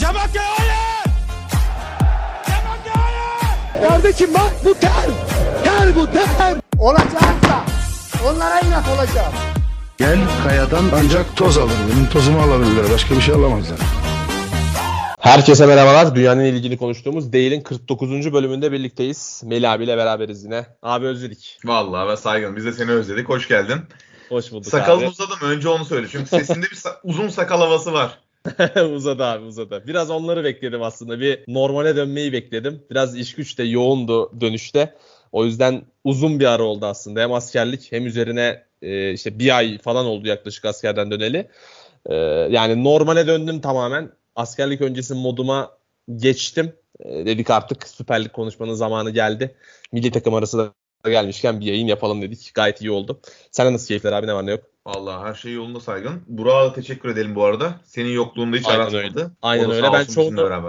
Cemakya hayır! Cemakya hayır! Kardeşim bak bu ter! Ter bu ter! Olacaksa onlara inat olacağım. Gel kayadan ancak toz alır. Benim tozumu alabilirler. Başka bir şey alamazlar. Herkese merhabalar. Dünyanın ilgili konuştuğumuz Değil'in 49. bölümünde birlikteyiz. Meli abiyle beraberiz yine. Abi özledik. Vallahi ben saygın. Biz de seni özledik. Hoş geldin. Hoş bulduk. Sakalını abi uzadım. Önce onu söyle. Çünkü sesinde bir uzun sakal havası var. Uzadı abi, uzadı. Biraz onları bekledim aslında. Bir normale dönmeyi bekledim. Biraz iş güç de yoğundu dönüşte. O yüzden uzun bir ara oldu aslında. Hem askerlik hem üzerine işte bir ay falan oldu yaklaşık askerden döneli. Yani normale döndüm tamamen. Askerlik öncesi moduma geçtim. Dedik artık Süper Lig konuşmanın zamanı geldi. Milli takım arası da gelmişken bir yayın yapalım dedik. Gayet iyi oldu. Sana nasıl keyifler abi, ne var ne yok? Vallahi her şey yolunda saygın. Burak'a da teşekkür edelim bu arada. Senin yokluğunda hiç aratmadı. Aynen öyle. Ben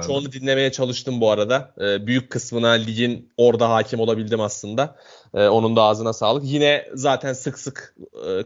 çoğunu dinlemeye çalıştım bu arada. Büyük kısmına ligin orada hakim olabildim aslında. Onun da ağzına sağlık. Yine zaten sık sık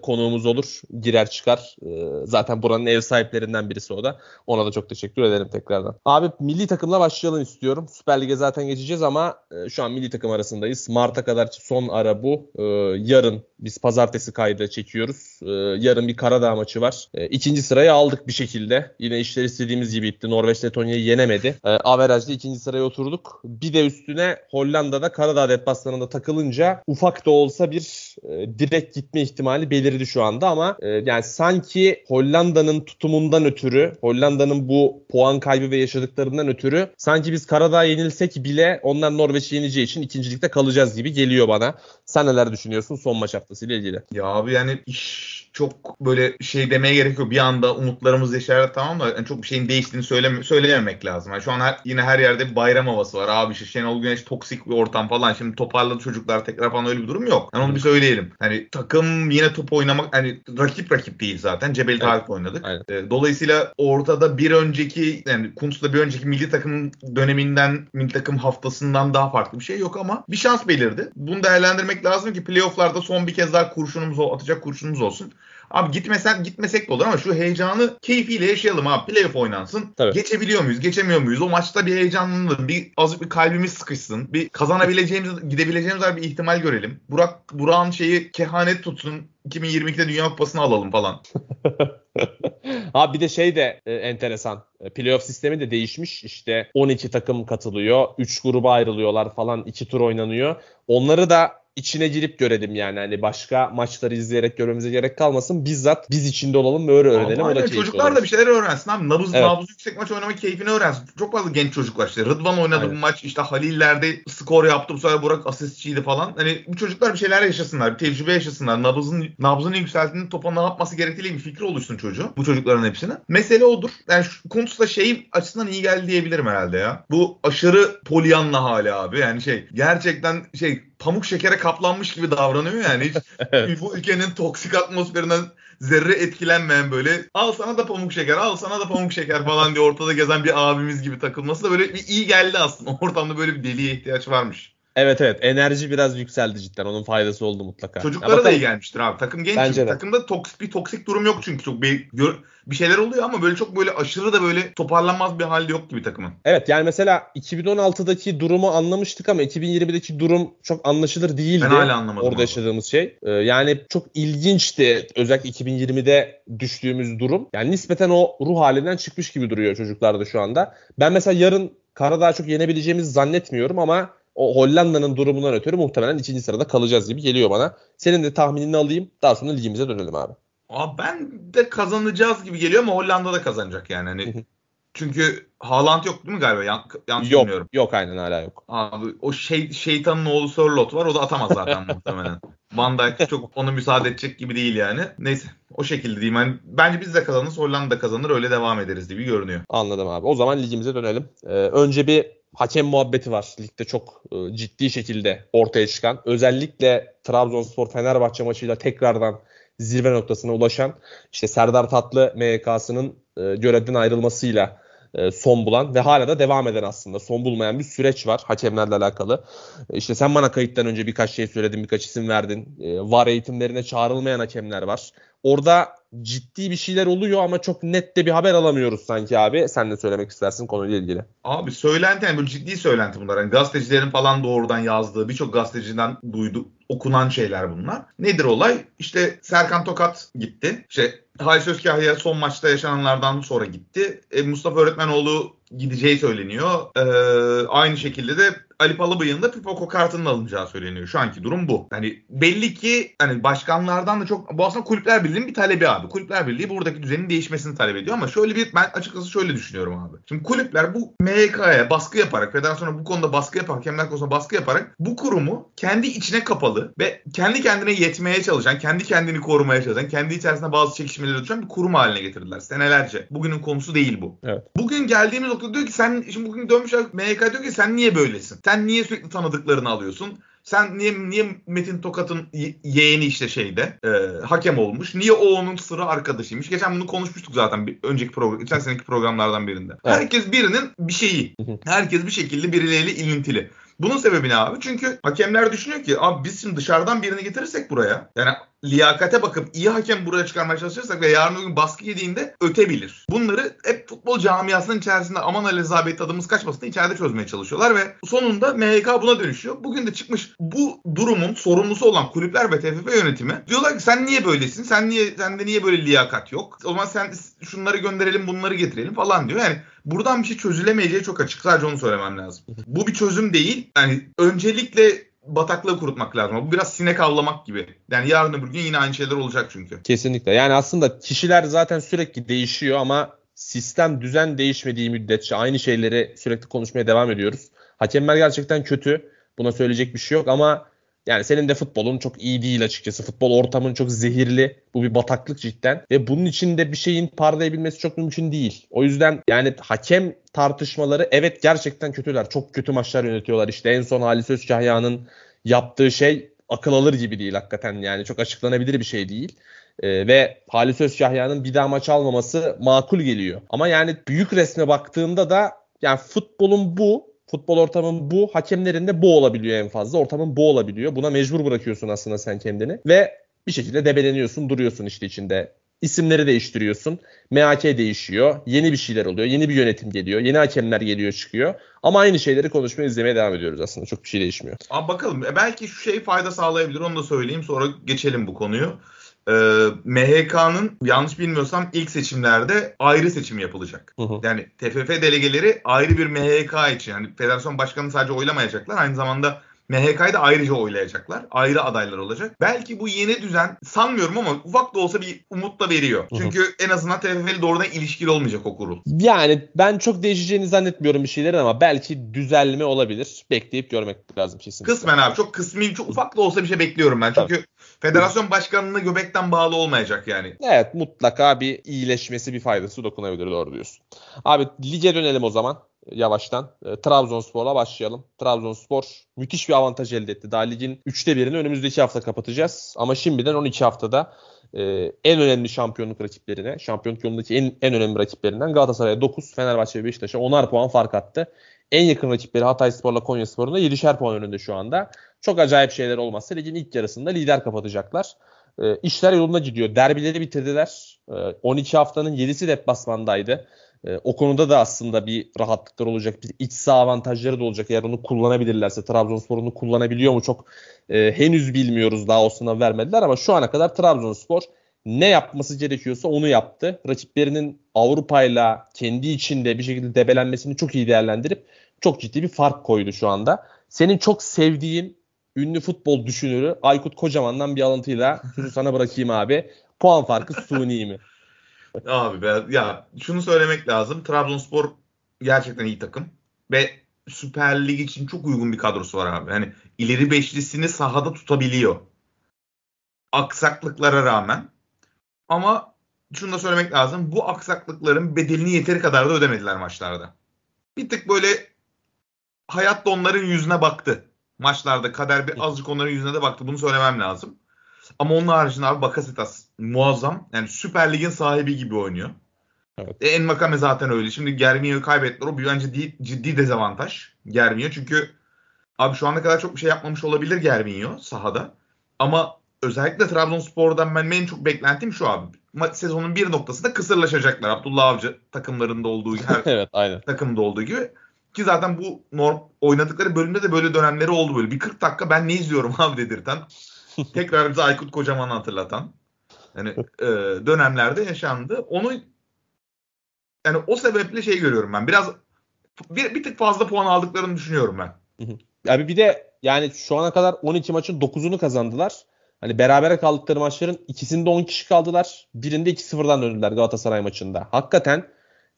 konuğumuz olur. Girer çıkar. Zaten buranın ev sahiplerinden birisi o da. Ona da çok teşekkür ederim tekrardan. Abi milli takımla başlayalım istiyorum. Süper Lig'e zaten geçeceğiz ama şu an milli takım arasındayız. Mart'a kadar son ara bu. Yarın biz pazartesi kaydı çekiyoruz. Yarın bir Karadağ maçı var. İkinci sırayı aldık bir şekilde. Yine işler istediğimiz gibi gitti. Norveç Letonya'yı yenemedi. Averaj'da ikinci sıraya oturduk. Bir de üstüne Hollanda'da Karadağ deplasmanında takılınca ufak da olsa bir direkt gitme ihtimali belirdi şu anda ama yani sanki Hollanda'nın tutumundan ötürü, Hollanda'nın bu puan kaybı ve yaşadıklarından ötürü sanki biz Karadağ'a yenilsek bile onlar Norveç'i yeneceği için ikincilikte kalacağız gibi geliyor bana. Sen neler düşünüyorsun son maç haftasıyla ilgili? Ya abi yani çok böyle şey demeye gerek yok. Bir anda umutlarımız yeşerdi tamam da yani çok bir şeyin değiştiğini söylememek lazım. Yani şu an yine her yerde bir bayram havası var. Abi işte Şenol Güneş toksik bir ortam falan. Şimdi toparladı çocuklar tekrar falan, öyle bir durum yok. Yani onu bir söyleyelim. Hani takım yine top oynamak, hani rakip değil zaten. Cebeli Tarık oynadık. Aynen. Dolayısıyla ortada bir önceki, yani Kuntz'la bir önceki milli takım döneminden, milli takım haftasından daha farklı bir şey yok ama bir şans belirdi. Bunu değerlendirmek lazım ki playoff'larda son bir kez daha atacak kurşunumuz olsun. Abi gitmesek de olur ama şu heyecanı keyfiyle yaşayalım abi. Playoff oynansın. Tabii. Geçebiliyor muyuz? Geçemiyor muyuz? O maçta bir heyecanlanalım. Azıcık bir kalbimiz sıkışsın. Bir kazanabileceğimiz, gidebileceğimiz bir ihtimal görelim. Burak'ın şeyi kehanet tutsun. 2022'de Dünya Kupası'nı alalım falan. Abi bir de şey de enteresan. Playoff sistemi de değişmiş. İşte 12 takım katılıyor. 3 gruba ayrılıyorlar falan. 2 tur oynanıyor. Onları da İçine girip görelim yani. Hani başka maçları izleyerek görmemize gerek kalmasın. Bizzat biz içinde olalım ve öğrenelim. Aynen, çocuklar olur da bir şeyler öğrensin abi. Nabız yüksek maç oynama keyfini öğrensin. Çok fazla genç çocuklar işte. Rıdvan oynadı bu maç. İşte Haliller'de skor yaptı. Bu sefer Burak asistçiydi falan. Hani bu çocuklar bir şeyler yaşasınlar. Bir tecrübe yaşasınlar. Nabzını yükselttiğinde topa ne yapması gerektiğiyle bir fikri oluşsun çocuğu. Bu çocukların hepsine. Mesele odur. Yani Kuntz'la şey açısından iyi geldi diyebilirim herhalde ya. Bu aşırı polyanla hali abi. Yani gerçekten pamuk şekere kaplanmış gibi davranıyor yani. Hiç bu ülkenin toksik atmosferinden zerre etkilenmeyen böyle al sana da pamuk şeker, al sana da pamuk şeker falan diye ortada gezen bir abimiz gibi takılması da böyle bir iyi geldi aslında. Ortamda böyle bir deliye ihtiyaç varmış. Evet. Enerji biraz yükseldi cidden. Onun faydası oldu mutlaka. Çocuklara da iyi gelmiştir abi. Takım genç. Takımda toksik durum yok çünkü. Çok bir şeyler oluyor ama böyle çok böyle aşırı da böyle toparlanmaz bir hali yok gibi takımın. Evet yani mesela 2016'daki durumu anlamıştık ama 2020'deki durum çok anlaşılır değildi. Ben hala anlamadım. Orada yaşadığımız şey. Yani çok ilginçti. Özellikle 2020'de düştüğümüz durum. Yani nispeten o ruh halinden çıkmış gibi duruyor çocuklarda şu anda. Ben mesela yarın Karadağ'ı çok yenebileceğimizi zannetmiyorum ama o Hollanda'nın durumundan ötürü muhtemelen 2. sırada kalacağız gibi geliyor bana. Senin de tahminini alayım. Daha sonra ligimize dönelim abi. Aa, ben de kazanacağız gibi geliyor ama Hollanda da kazanacak yani. Hani çünkü Haaland yok değil mi galiba? Yanlış bilmiyorum. Yok aynen hala yok. Abi o şeytanın oğlu Sorloth var. O da atamaz zaten muhtemelen. Van Dijk çok ona müsaade edecek gibi değil yani. Neyse o şekilde diyeyim. Yani bence biz de kazanırız, Hollanda kazanır, öyle devam ederiz gibi görünüyor. Anladım abi. O zaman ligimize dönelim. Önce bir hakem muhabbeti var. Ligde çok ciddi şekilde ortaya çıkan. Özellikle Trabzonspor-Fenerbahçe maçıyla tekrardan zirve noktasına ulaşan, işte Serdar Tatlı MYK'sının görevden ayrılmasıyla son bulan ve hala da devam eden aslında son bulmayan bir süreç var hakemlerle alakalı. İşte sen bana kayıttan önce birkaç şey söyledin, birkaç isim verdin. VAR eğitimlerine çağrılmayan hakemler var. Orada ciddi bir şeyler oluyor ama çok net de bir haber alamıyoruz sanki abi. Sen de söylemek istersin konuyla ilgili. Abi söylenti, yani böyle ciddi söylenti bunlar. Yani gazetecilerin falan doğrudan yazdığı, birçok gazeteciden duyduk, okunan şeyler bunlar. Nedir olay? İşte Serkan Tokat gitti. İşte Halis Özkahya son maçta yaşananlardan sonra gitti. Mustafa Öğretmenoğlu gideceği söyleniyor. Aynı şekilde de Ali Palabıyık'ın da Pipo kartının alınacağı söyleniyor. Şu anki durum bu. Hani belli ki hani başkanlardan da çok, bu aslında Kulüpler Birliği'nin bir talebi abi. Kulüpler Birliği buradaki düzenin değişmesini talep ediyor ama şöyle bir, ben açıkçası şöyle düşünüyorum abi. Şimdi kulüpler bu MHK'ya baskı yaparak, federasyona bu konuda baskı yaparak, hakemler konusunda baskı yaparak bu kurumu kendi içine kapalı ve kendi kendine yetmeye çalışan, kendi kendini korumaya çalışan, kendi içerisinde bazı çekişmeleri oluşan bir kurum haline getirdiler senelerce. Bugünün konusu değil bu. Evet. Bugün geldiğimiz nokta diyor ki sen şimdi, bugün dönmüş MHK diyor ki sen niye böylesin? Sen niye sürekli tanıdıklarını alıyorsun? Sen niye Metin Tokat'ın yeğeni işte şeyde hakem olmuş? Niye o onun sıra arkadaşıymış? Geçen bunu konuşmuştuk zaten önceki program, geçen seneki programlardan birinde. Evet. Herkes birinin bir şeyi. Herkes bir şekilde birileriyle ilintili. Bunun sebebi ne abi? Çünkü hakemler düşünüyor ki abi biz şimdi dışarıdan birini getirirsek buraya, yani liyakate bakıp iyi hakem buraya çıkarmaya çalışırsak ve yarın bir gün baskı yediğinde ötebilir. Bunları hep futbol camiasının içerisinde aman Elizabeth tadımız kaçmasın diye içeride çözmeye çalışıyorlar ve sonunda MHK buna dönüşüyor. Bugün de çıkmış bu durumun sorumlusu olan kulüpler ve TFF yönetimi diyorlar ki sen niye böylesin? Sende niye böyle liyakat yok? O zaman sen şunları gönderelim, bunları getirelim falan diyor. Yani buradan bir şey çözülemeyeceği çok açık. Sadece onu söylemem lazım. Bu bir çözüm değil. Yani öncelikle bataklığı kurutmak lazım. Bu biraz sinek avlamak gibi. Yani yarın öbür gün yine aynı şeyler olacak çünkü. Kesinlikle. Yani aslında kişiler zaten sürekli değişiyor ama sistem, düzen değişmediği müddetçe aynı şeyleri sürekli konuşmaya devam ediyoruz. Hakemler gerçekten kötü. Buna söyleyecek bir şey yok ama yani senin de futbolun çok iyi değil açıkçası. Futbol ortamın çok zehirli. Bu bir bataklık cidden. Ve bunun içinde bir şeyin parlayabilmesi çok mümkün değil. O yüzden yani hakem tartışmaları, evet gerçekten kötüler. Çok kötü maçlar yönetiyorlar. İşte en son Halis Özkahya'nın yaptığı şey akıl alır gibi değil hakikaten. Yani çok açıklanabilir bir şey değil. Ve Halis Özkahya'nın bir daha maç almaması makul geliyor. Ama yani büyük resme baktığında da yani futbolun bu, futbol ortamın bu, hakemlerin de bu olabiliyor en fazla. Ortamın bu olabiliyor. Buna mecbur bırakıyorsun aslında sen kendini. Ve bir şekilde debeleniyorsun, duruyorsun işte içinde. İsimleri değiştiriyorsun. MHK değişiyor. Yeni bir şeyler oluyor. Yeni bir yönetim geliyor. Yeni hakemler geliyor, çıkıyor. Ama aynı şeyleri konuşmaya, izlemeye devam ediyoruz aslında. Çok bir şey değişmiyor. Abi bakalım. Belki şu şey fayda sağlayabilir. Onu da söyleyeyim. Sonra geçelim bu konuyu. MHK'nın yanlış bilmiyorsam ilk seçimlerde ayrı seçim yapılacak. Hı hı. Yani TFF delegeleri ayrı bir MHK için, yani federasyon başkanını sadece oylamayacaklar. Aynı zamanda MHK'yı da ayrıca oylayacaklar. Ayrı adaylar olacak. Belki bu yeni düzen, sanmıyorum ama ufak da olsa bir umut da veriyor. Hı hı. Çünkü en azından TFF'li doğrudan ilişkili olmayacak o kurul. Yani ben çok değişeceğini zannetmiyorum bir şeylerin ama belki düzelme olabilir. Bekleyip görmek lazım kesinlikle. Kısmen abi. Çok kısmi, çok ufak da olsa bir şey bekliyorum ben. Çünkü federasyon başkanlığına göbekten bağlı olmayacak yani. Evet, mutlaka bir iyileşmesi, bir faydası dokunabilir, doğru diyorsun. Abi lige dönelim o zaman yavaştan. Trabzonspor'la başlayalım. Trabzonspor müthiş bir avantaj elde etti. Daha ligin 3'te 1'ini önümüzdeki hafta kapatacağız. Ama şimdiden 12 haftada en önemli şampiyonluk rakiplerine, şampiyonluk yolundaki en önemli rakiplerinden Galatasaray'a 9, Fenerbahçe ve Beşiktaş'a 10'ar puan fark attı. En yakın rakipleri Hatay Spor'la Konya Spor'un da 7'şer puan önünde şu anda. Çok acayip şeyler olmazsa ligin ilk yarısında lider kapatacaklar. İşler yolunda gidiyor. Derbileri bitirdiler. 12 haftanın 7'si deplasmandaydı. O konuda da aslında bir rahatlıklar olacak. Bir iç saha avantajları da olacak. Eğer onu kullanabilirlerse, Trabzonspor onu kullanabiliyor mu çok henüz bilmiyoruz. Daha o sınav vermediler ama şu ana kadar Trabzonspor ne yapması gerekiyorsa onu yaptı. Rakiplerinin Avrupa'yla kendi içinde bir şekilde debelenmesini çok iyi değerlendirip çok ciddi bir fark koydu şu anda. Senin çok sevdiğin ünlü futbol düşünürü Aykut Kocaman'dan bir alıntıyla sözü sana bırakayım abi. Puan farkı suni mi? Abi ya şunu söylemek lazım. Trabzonspor gerçekten iyi takım ve Süper Lig için çok uygun bir kadrosu var abi. Yani ileri beşlisini sahada tutabiliyor. Aksaklıklara rağmen. Ama şunu da söylemek lazım. Bu aksaklıkların bedelini yeteri kadar da ödemediler maçlarda. Bir tık böyle hayat da onların yüzüne baktı. Maçlarda kader bir azıcık onların yüzüne de baktı. Bunu söylemem lazım. Ama onun haricinde abi Bakasetas muazzam. Yani Süper Lig'in sahibi gibi oynuyor. Evet. Enmakame zaten öyle. Şimdi Germinho'yu kaybettiler. O bence ciddi dezavantaj Germinho. Çünkü abi şu ana kadar çok bir şey yapmamış olabilir Germinho sahada. Ama özellikle Trabzonspor'dan benim en çok beklentim şu abi. Sezonun bir noktasında kısırlaşacaklar. Abdullah Avcı takımlarında olduğu gibi. Evet, aynen. Takımda olduğu gibi. Ki zaten bu oynadıkları bölümde de böyle dönemleri oldu böyle. Bir 40 dakika ben ne izliyorum abi dedirten. Tekrar bize Aykut Kocaman'ı hatırlatan. Yani dönemlerde yaşandı. Onu yani o sebeple şey görüyorum ben. Biraz bir tık fazla puan aldıklarını düşünüyorum ben. Abi bir de yani şu ana kadar 12 maçın 9'unu kazandılar. Hani berabere kaldıkları maçların ikisinde 10 kişi kaldılar. Birinde 2-0'dan döndüler Galatasaray maçında. Hakikaten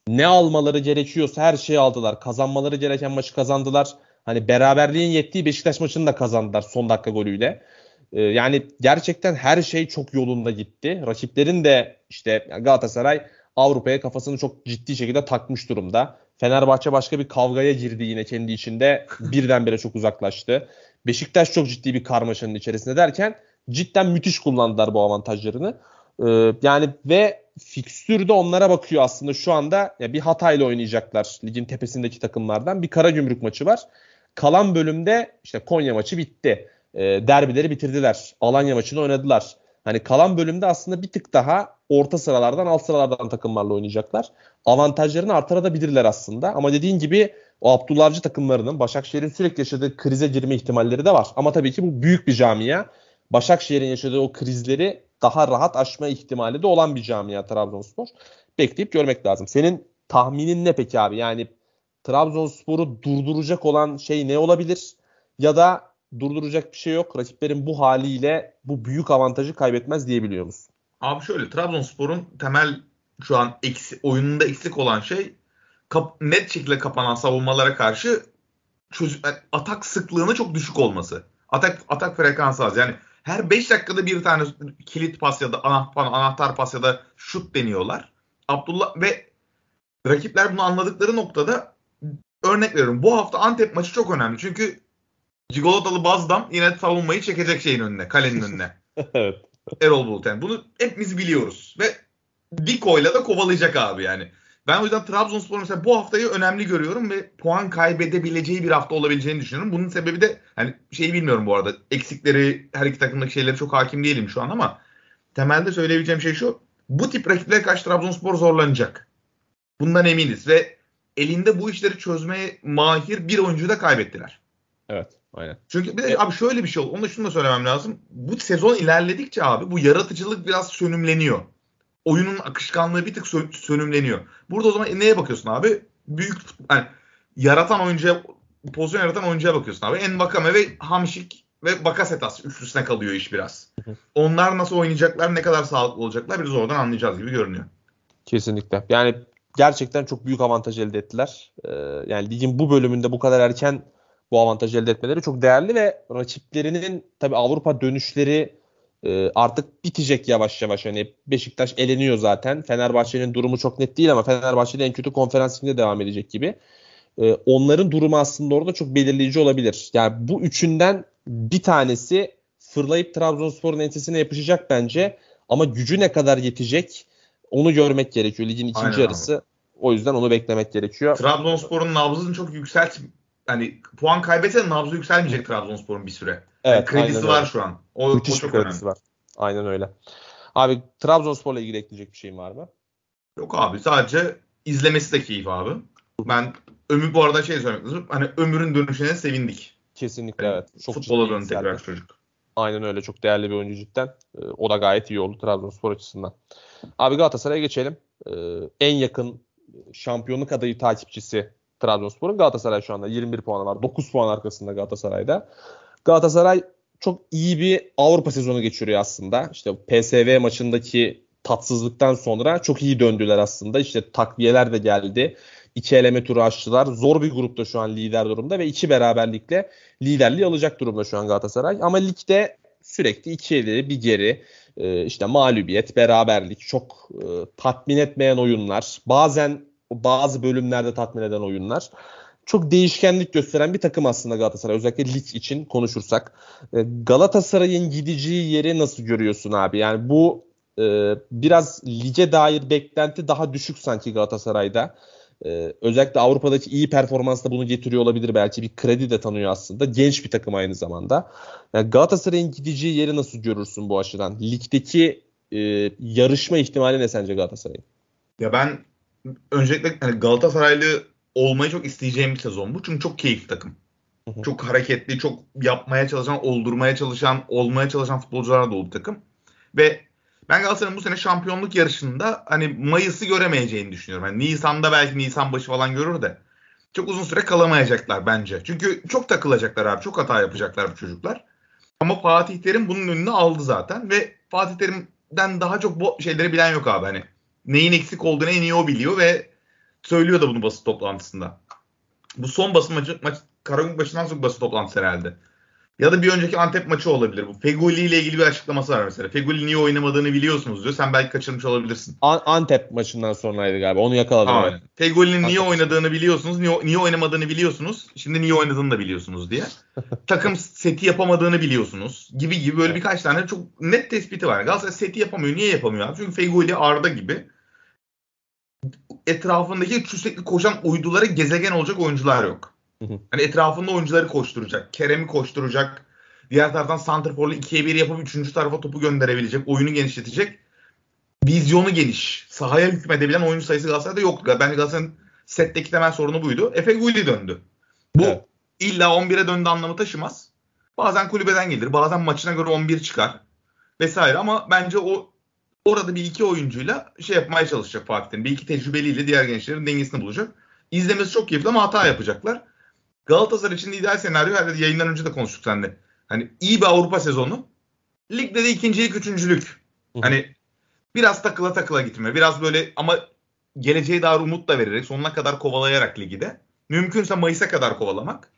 ne almaları gerekiyorsa her şeyi aldılar. Kazanmaları gereken maçı kazandılar. Hani beraberliğin yettiği Beşiktaş maçını da kazandılar son dakika golüyle. Yani gerçekten her şey çok yolunda gitti. Rakiplerin de işte Galatasaray Avrupa'ya kafasını çok ciddi şekilde takmış durumda. Fenerbahçe başka bir kavgaya girdi yine kendi içinde. Birdenbire çok uzaklaştı. Beşiktaş çok ciddi bir karmaşanın içerisinde derken cidden müthiş kullandılar bu avantajlarını. Yani ve fikstür de onlara bakıyor aslında şu anda. Ya bir Hatay'la oynayacaklar ligin tepesindeki takımlardan. Bir Karagümrük maçı var. Kalan bölümde işte Konya maçı bitti. Derbileri bitirdiler. Alanya maçını oynadılar. Hani kalan bölümde aslında bir tık daha orta sıralardan, alt sıralardan takımlarla oynayacaklar. Avantajlarını artırabilirler aslında. Ama dediğin gibi o Abdullah Avcı takımlarının, Başakşehir'in sürekli yaşadığı krize girme ihtimalleri de var. Ama tabii ki bu büyük bir camia. Başakşehir'in yaşadığı o krizleri daha rahat aşma ihtimali de olan bir camia Trabzonspor. Bekleyip görmek lazım. Senin tahminin ne peki abi? Yani Trabzonspor'u durduracak olan şey ne olabilir? Ya da durduracak bir şey yok. Rakiplerin bu haliyle bu büyük avantajı kaybetmez diyebiliyor musun? Abi şöyle, Trabzonspor'un temel şu an oyununda eksik olan şey net şekilde kapanan savunmalara karşı atak sıklığının çok düşük olması. Atak frekansı az. Yani her 5 dakikada bir tane kilit pas ya da anahtar pas ya da şut deniyorlar. Abdullah ve rakipler bunu anladıkları noktada örnek veriyorum. Bu hafta Antep maçı çok önemli. Çünkü Gigolatalı Bazdam yine savunmayı çekecek şeyin önüne. Kalenin önüne. Evet. Erol Bulut. Yani bunu hepimiz biliyoruz. Ve Diko'yla da kovalayacak abi yani. Ben o yüzden Trabzonspor mesela bu haftayı önemli görüyorum ve puan kaybedebileceği bir hafta olabileceğini düşünüyorum. Bunun sebebi de hani şeyi bilmiyorum bu arada. Eksikleri, her iki takımdaki şeylere çok hakim değilim şu an ama temelde söyleyebileceğim şey şu. Bu tip rakiplere karşı Trabzonspor zorlanacak. Bundan eminiz ve elinde bu işleri çözmeye mahir bir oyuncuyu da kaybettiler. Evet, aynen. Çünkü bir de abi şöyle bir şey oldu. Onu da şunu da söylemem lazım. Bu sezon ilerledikçe abi bu yaratıcılık biraz sönümleniyor. Oyunun akışkanlığı bir tık sönümleniyor. Burada o zaman neye bakıyorsun abi? Büyük yani yaratan oyuncuya, pozisyon yaratan oyuncuya bakıyorsun abi. Envakame ve Hamşik ve Bakasetas üstüne kalıyor iş biraz. Onlar nasıl oynayacaklar, ne kadar sağlıklı olacaklar biz oradan anlayacağız gibi görünüyor. Kesinlikle. Yani gerçekten çok büyük avantaj elde ettiler. Yani ligin bu bölümünde bu kadar erken bu avantajı elde etmeleri çok değerli ve rakiplerinin tabii Avrupa dönüşleri artık bitecek yavaş yavaş. Hani Beşiktaş eleniyor zaten. Fenerbahçe'nin durumu çok net değil ama Fenerbahçe'de en kötü konferans liginde devam edecek gibi. Onların durumu aslında orada çok belirleyici olabilir. Yani bu üçünden bir tanesi fırlayıp Trabzonspor'un ensesine yapışacak bence. Ama gücü ne kadar yetecek onu görmek gerekiyor. Ligin ikinci aynen yarısı. Abi. O yüzden onu beklemek gerekiyor. Trabzonspor'un nabzını çok yani puan kaybetse nabzı yükselmeyecek Trabzonspor'un bir süre. Evet, yani kredisi var şu an. Müthiş çok kredisi var. Aynen öyle. Abi Trabzonspor'la ilgili ekleyecek bir şeyim var mı? Yok abi, sadece izlemesi de keyif abi. Ben bu arada şey söylemek lazım. Hani Ömür'ün dönüşüne sevindik. Kesinlikle yani, evet. Çok futbola döndü tekrar çocuk. Aynen öyle, çok değerli bir oyuncu cidden. O da gayet iyi oldu Trabzonspor açısından. Abi Galatasaray'a geçelim. En yakın şampiyonluk adayı takipçisi Trabzonspor'un Galatasaray şu anda 21 puanı var. 9 puan arkasında Galatasaray'da. Galatasaray çok iyi bir Avrupa sezonu geçiriyor aslında. İşte PSV maçındaki tatsızlıktan sonra çok iyi döndüler aslında. İşte takviyeler de geldi. 2 eleme turu açtılar. Zor bir grupta şu an lider durumda ve 2 beraberlikle liderliği alacak durumda şu an Galatasaray. Ama ligde sürekli 2 ileri bir geri. İşte mağlubiyet, beraberlik, çok tatmin etmeyen oyunlar. Bazı bölümlerde tatmin eden oyunlar. Çok değişkenlik gösteren bir takım aslında Galatasaray. Özellikle lig için konuşursak. Galatasaray'ın gideceği yeri nasıl görüyorsun abi? Yani bu biraz lige dair beklenti daha düşük sanki Galatasaray'da. Özellikle Avrupa'daki iyi performansla bunu getiriyor olabilir belki. Bir kredi de tanıyor aslında. Genç bir takım aynı zamanda. Yani Galatasaray'ın gideceği yeri nasıl görürsün bu açıdan? Ligdeki yarışma ihtimali ne sence Galatasaray'ın? Ya ben öncelikle hani Galatasaraylı olmayı çok isteyeceğim bir sezon bu. Çünkü çok keyifli takım. Hı hı. Çok hareketli, çok yapmaya çalışan, oldurmaya çalışan, olmaya çalışan futbolcularla dolu bir takım. Ve ben Galatasaray'ın bu sene şampiyonluk yarışında hani Mayıs'ı göremeyeceğini düşünüyorum. Yani Nisan'da belki Nisan başı falan görür de çok uzun süre kalamayacaklar bence. Çünkü çok takılacaklar abi. Çok hata yapacaklar bu çocuklar. Ama Fatih Terim bunun önünü aldı zaten ve Fatih Terim'den daha çok bu şeyleri bilen yok abi. Hani neyin eksik olduğunu en iyi o biliyor ve söylüyor da bunu basın toplantısında. Bu son basın maçı Karagümrük maçından sonra basın toplantısı herhalde. Ya da bir önceki Antep maçı olabilir bu. Fegüli ile ilgili bir açıklaması var mesela. Fegüli niye oynamadığını biliyorsunuz diyor. Sen belki kaçırmış olabilirsin. Antep maçından sonraydı galiba. Onu yakaladım. Aynen. Fegüli'nin niye oynadığını biliyorsunuz. Niye oynamadığını biliyorsunuz. Şimdi niye oynadığını da biliyorsunuz diye. Takım seti yapamadığını biliyorsunuz. Gibi böyle birkaç tane çok net tespiti var. Galatasaray seti yapamıyor. Niye yapamıyor abi? Çünkü Fegüli Arda gibi etrafındaki sürekli koşan uydulara gezegen olacak oyuncular yok. Hani etrafında oyuncuları koşturacak. Kerem'i koşturacak. Diğer taraftan santrforlu 2'ye 1 yapıp 3. tarafa topu gönderebilecek. Oyunu genişletecek. Vizyonu geniş. Sahaya hükmedebilen oyuncu sayısı Galatasaray'da yoktu. Bence Galatasaray'ın setteki temel sorunu buydu. Efe Gulli döndü. Bu evet. İlla 11'e döndü anlamı taşımaz. Bazen kulübeden gelir. Bazen maçına göre 11 çıkar. Vesaire ama bence orada bir iki oyuncuyla şey yapmaya çalışacak Fatih'in. Bir iki tecrübeliyle diğer gençlerin dengesini bulacak. İzlemesi çok keyifli ama hata yapacaklar. Galatasaray için ideal senaryo, herhalde yayından önce de konuştuk seninle. Hani iyi bir Avrupa sezonu. Ligde de ikincilik, üçüncülük. Hani biraz takıla gitme. Biraz böyle ama geleceğe dair umut da vererek, sonuna kadar kovalayarak ligi de. Mümkünse Mayıs'a kadar kovalamak.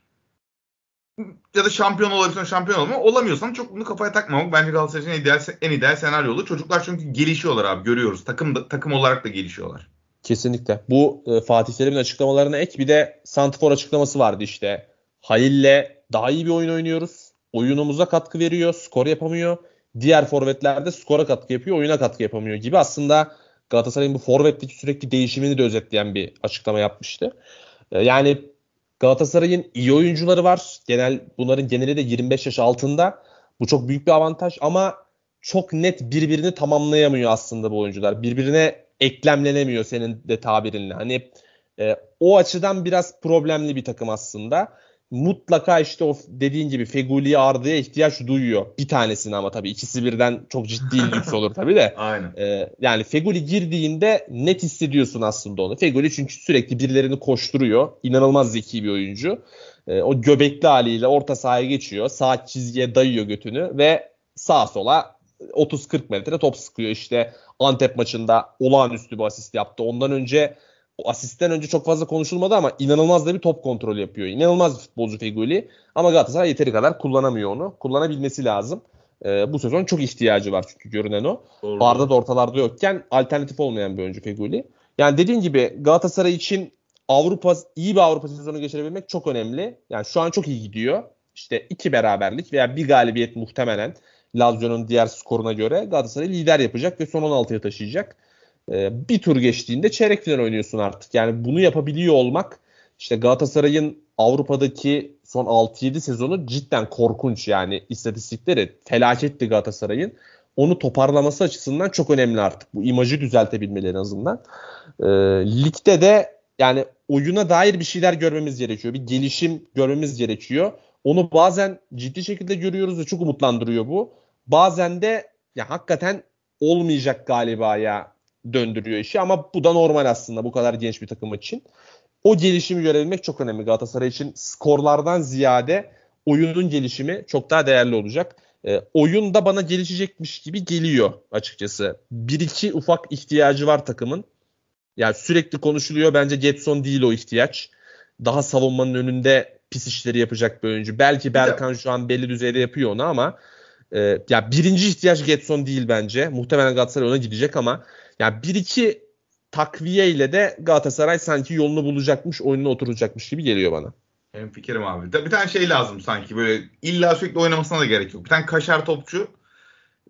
Ya da şampiyon olabilirsen şampiyon olma. Olamıyorsan çok bunu kafaya takmamak. Bence Galatasaray için en ideal senaryo olur. Çocuklar çünkü gelişiyorlar abi, görüyoruz. Takım olarak da gelişiyorlar. Kesinlikle. Bu Fatih Terim'in açıklamalarına ek bir de santrfor açıklaması vardı işte. Halil'le daha iyi bir oyun oynuyoruz. Oyunumuza katkı veriyor. Skor yapamıyor. Diğer forvetler de skora katkı yapıyor. Oyuna katkı yapamıyor gibi. Aslında Galatasaray'ın bu forvetteki sürekli değişimini de özetleyen bir açıklama yapmıştı. Yani Galatasaray'ın iyi oyuncuları var. Bunların geneli de 25 yaş altında. Bu çok büyük bir avantaj ama çok net birbirini tamamlayamıyor aslında bu oyuncular. Birbirine eklemlenemiyor senin de tabirinle. Hani o açıdan biraz problemli bir takım aslında. Mutlaka işte o dediğin gibi Fegüli'ye, Arda'ya ihtiyaç duyuyor. Bir tanesini ama tabii ikisi birden çok ciddi lüks olur tabii de. Aynen. Yani Fegüli girdiğinde net hissediyorsun aslında onu. Fegüli çünkü sürekli birilerini koşturuyor. İnanılmaz zeki bir oyuncu. O göbekli haliyle orta sahaya geçiyor. Sağ çizgiye dayıyor götünü ve sağa sola 30-40 metre top sıkıyor. İşte Antep maçında olağanüstü bir asist yaptı. Ondan önce, asistten önce çok fazla konuşulmadı ama inanılmaz da bir top kontrolü yapıyor. İnanılmaz bir futbolcu Fegüli ama Galatasaray yeteri kadar kullanamıyor onu. Kullanabilmesi lazım. Bu sezon çok ihtiyacı var çünkü görünen o. Doğru. Arda da ortalarda yokken alternatif olmayan bir oyuncu Fegüli. Yani dediğin gibi Galatasaray için iyi bir Avrupa sezonu geçirebilmek çok önemli. Yani şu an çok iyi gidiyor. İşte 2 beraberlik veya bir galibiyet muhtemelen. Lazio'nun diğer skoruna göre Galatasaray lider yapacak ve son 16'ya taşıyacak. Bir tur geçtiğinde çeyrek final oynuyorsun artık. Yani bunu yapabiliyor olmak işte Galatasaray'ın Avrupa'daki son 6-7 sezonu cidden korkunç, yani istatistikleri felaketti Galatasaray'ın. Onu toparlaması açısından çok önemli artık. Bu imajı düzeltebilmeleri en azından. Ligde de yani oyuna dair bir şeyler görmemiz gerekiyor. Bir gelişim görmemiz gerekiyor. Onu bazen ciddi şekilde görüyoruz ve çok umutlandırıyor bu. Bazen de ya hakikaten olmayacak galiba ya döndürüyor işi ama bu da normal aslında bu kadar genç bir takım için. O gelişimi görebilmek çok önemli Galatasaray için. Skorlardan ziyade oyunun gelişimi çok daha değerli olacak. Oyun da bana gelişecekmiş gibi geliyor açıkçası. 1-2 ufak ihtiyacı var takımın. Yani sürekli konuşuluyor, bence Getson değil o ihtiyaç. Daha savunmanın önünde pis işleri yapacak bir oyuncu. Belki Berkan şu an belli düzeyde yapıyor onu ama ya birinci ihtiyaç Getson değil bence. Muhtemelen Galatasaray ona gidecek ama ya 1-2 takviye ile de Galatasaray sanki yolunu bulacakmış, oyununa oturacakmış gibi geliyor bana. Benim fikrim abi. Bir tane şey lazım sanki, böyle illa sürekli oynamasına da gerek yok. Bir tane kaşar topçu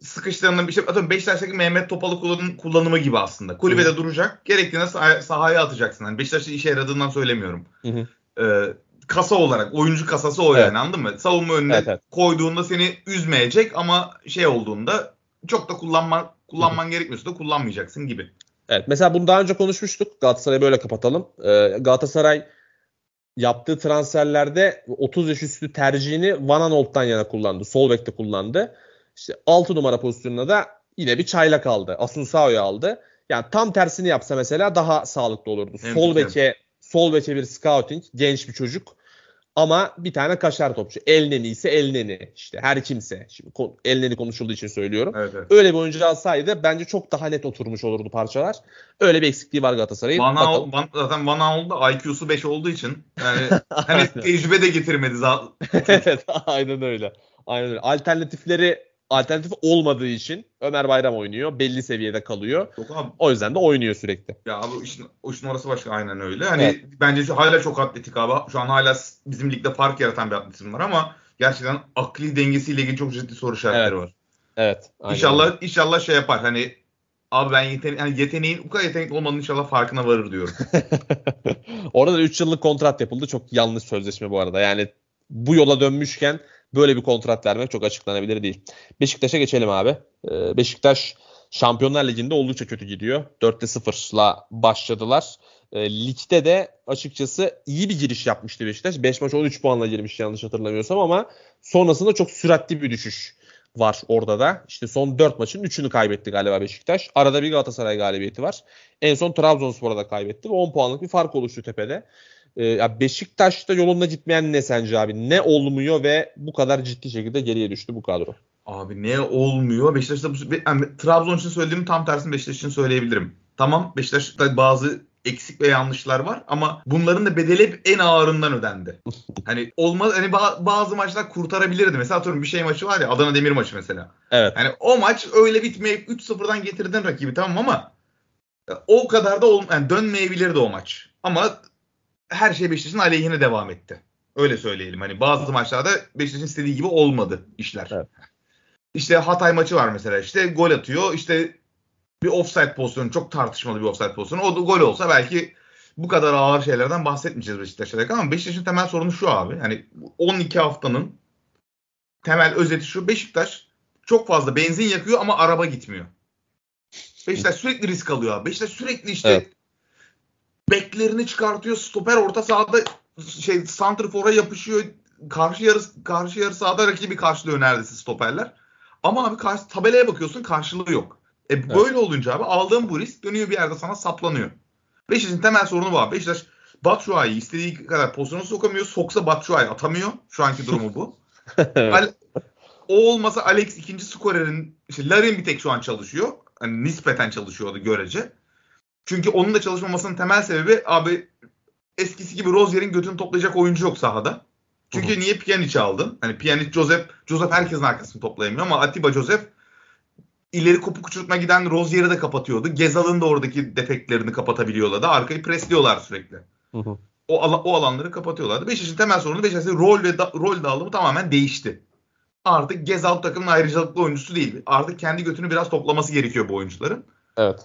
sıkıştığında işte atıyorum Beşiktaş'taki Mehmet Topal'ın kullanımı gibi aslında. Kulübede hı-hı duracak, gerektiğinde sahaya atacaksın. Yani Beşiktaş'ta işe yaradığından söylemiyorum. Kasa olarak, oyuncu kasası o evet, yani anladın mı? Savunma önüne evet, evet koyduğunda seni üzmeyecek ama şey olduğunda çok da kullanman gerekmiyorsa da kullanmayacaksın gibi. Evet, mesela bunu daha önce konuşmuştuk. Galatasaray'ı böyle kapatalım. Galatasaray yaptığı transferlerde 30 yaş üstü tercihini Van Aanholt'tan yana kullandı. Sol bekte kullandı. İşte 6 numara pozisyonuna da yine bir çaylak aldı. Asunsao'yu aldı. Yani tam tersini yapsa mesela daha sağlıklı olurdu. Evet, sol beke bir scouting, genç bir çocuk ama bir tane kaşar topçu. Elneni ise elneni işte her kimse. Şimdi elneni konuşulduğu için söylüyorum. Evet, evet. Öyle bir oyuncu alsaydı bence çok daha net oturmuş olurdu parçalar. Öyle bir eksikliği var Galatasaray'ın. Zaten Vanal'da IQ'su 5 olduğu için yani hani tecrübe de getirmedi zaten. Evet, aynen öyle. Aynen öyle. Alternatif olmadığı için Ömer Bayram oynuyor. Belli seviyede kalıyor. Abi, o yüzden de oynuyor sürekli. Ya abi işin orası başka, aynen öyle. Hani evet, bence hala çok atletik abi. Şu an hala bizim ligde fark yaratan bir atletizm var ama gerçekten akli dengesiyle ilgili çok ciddi soru işaretleri evet var. Evet. İnşallah şey yapar. Hani abi ben yeteneğin bu kadar yetenekli olmadığını inşallah farkına varır diyorum. Orada da 3 yıllık kontrat yapıldı. Çok yanlış sözleşme bu arada. Yani bu yola dönmüşken böyle bir kontrat vermek çok açıklanabilir değil. Beşiktaş'a geçelim abi. Beşiktaş Şampiyonlar Ligi'nde oldukça kötü gidiyor. 4-0'la başladılar. Ligde de açıkçası iyi bir giriş yapmıştı Beşiktaş. 5 maç 13 puanla girmiş yanlış hatırlamıyorsam ama sonrasında çok süratli bir düşüş var orada da. İşte son 4 maçın 3'ünü kaybetti galiba Beşiktaş. Arada bir Galatasaray galibiyeti var. En son Trabzonspor'a da kaybetti ve 10 puanlık bir fark oluştu tepede. Beşiktaş'ta yolunda gitmeyen ne sence abi? Ne olmuyor ve bu kadar ciddi şekilde geriye düştü bu kadro? Abi ne olmuyor? Beşiktaş'ta Trabzon için söylediğim tam tersini Beşiktaş için söyleyebilirim. Tamam, Beşiktaş'ta bazı eksik ve yanlışlar var ama bunların da bedeli hep en ağırından ödendi. Hani olmaz, hani bazı maçlar kurtarabilirdi. Mesela atıyorum bir şey maçı var ya, Adana Demir maçı mesela. Evet. Hani o maç öyle bitmeyip 3-0'dan getirdin rakibi, tamam, ama o kadar da yani dönmeyebilirdi o maç. Ama her şey Beşiktaş'ın aleyhine devam etti. Öyle söyleyelim. Hani bazı maçlarda Beşiktaş'ın istediği gibi olmadı işler. Evet. İşte Hatay maçı var mesela. İşte gol atıyor. İşte bir ofsayt pozisyonu. Çok tartışmalı bir ofsayt pozisyonu. O da gol olsa belki bu kadar ağır şeylerden bahsetmeyeceğiz Beşiktaş'a. Ama Beşiktaş'ın temel sorunu şu abi. Yani 12 haftanın temel özeti şu. Beşiktaş çok fazla benzin yakıyor ama araba gitmiyor. Beşiktaş sürekli risk alıyor abi. Beşiktaş sürekli işte evet, beklerini çıkartıyor. Stoper orta sahada santrfora yapışıyor. Karşı yarı sahada rakibi karşılıyor neredeyse stoperler. Ama abi tabelaya bakıyorsun, karşılığı yok. Evet. Böyle olunca abi aldığın bu risk dönüyor bir yerde sana saplanıyor. Beşiktaş'ın temel sorunu bu abi. Beşiktaş Batshuayi istediği kadar pozisyona sokamıyor. Soksa Batshuayi atamıyor. Şu anki durumu bu. O olmasa Alex ikinci skorerin Larin bir tek şu an çalışıyor. Hani nispeten çalışıyordu görece. Çünkü onun da çalışmamasının temel sebebi abi eskisi gibi Rozier'in götünü toplayacak oyuncu yok sahada. Çünkü niye Pjanić aldın? Hani Pjanić, Josef herkesin arkasını toplayamıyor ama Atiba Josef ileri kopuk uçurtma giden Rozier'i de kapatıyordu. Gezal'ın da oradaki defektlerini kapatabiliyorlar da arkayı presliyorlar sürekli. O alanları kapatıyorlardı. Beşiktaş'ın temel sorunu Beşiktaş'ın rol dağılımı tamamen değişti. Artık Gezal takımın ayrıcalıklı oyuncusu değil. Artık kendi götünü biraz toplaması gerekiyor bu oyuncuların. Evet.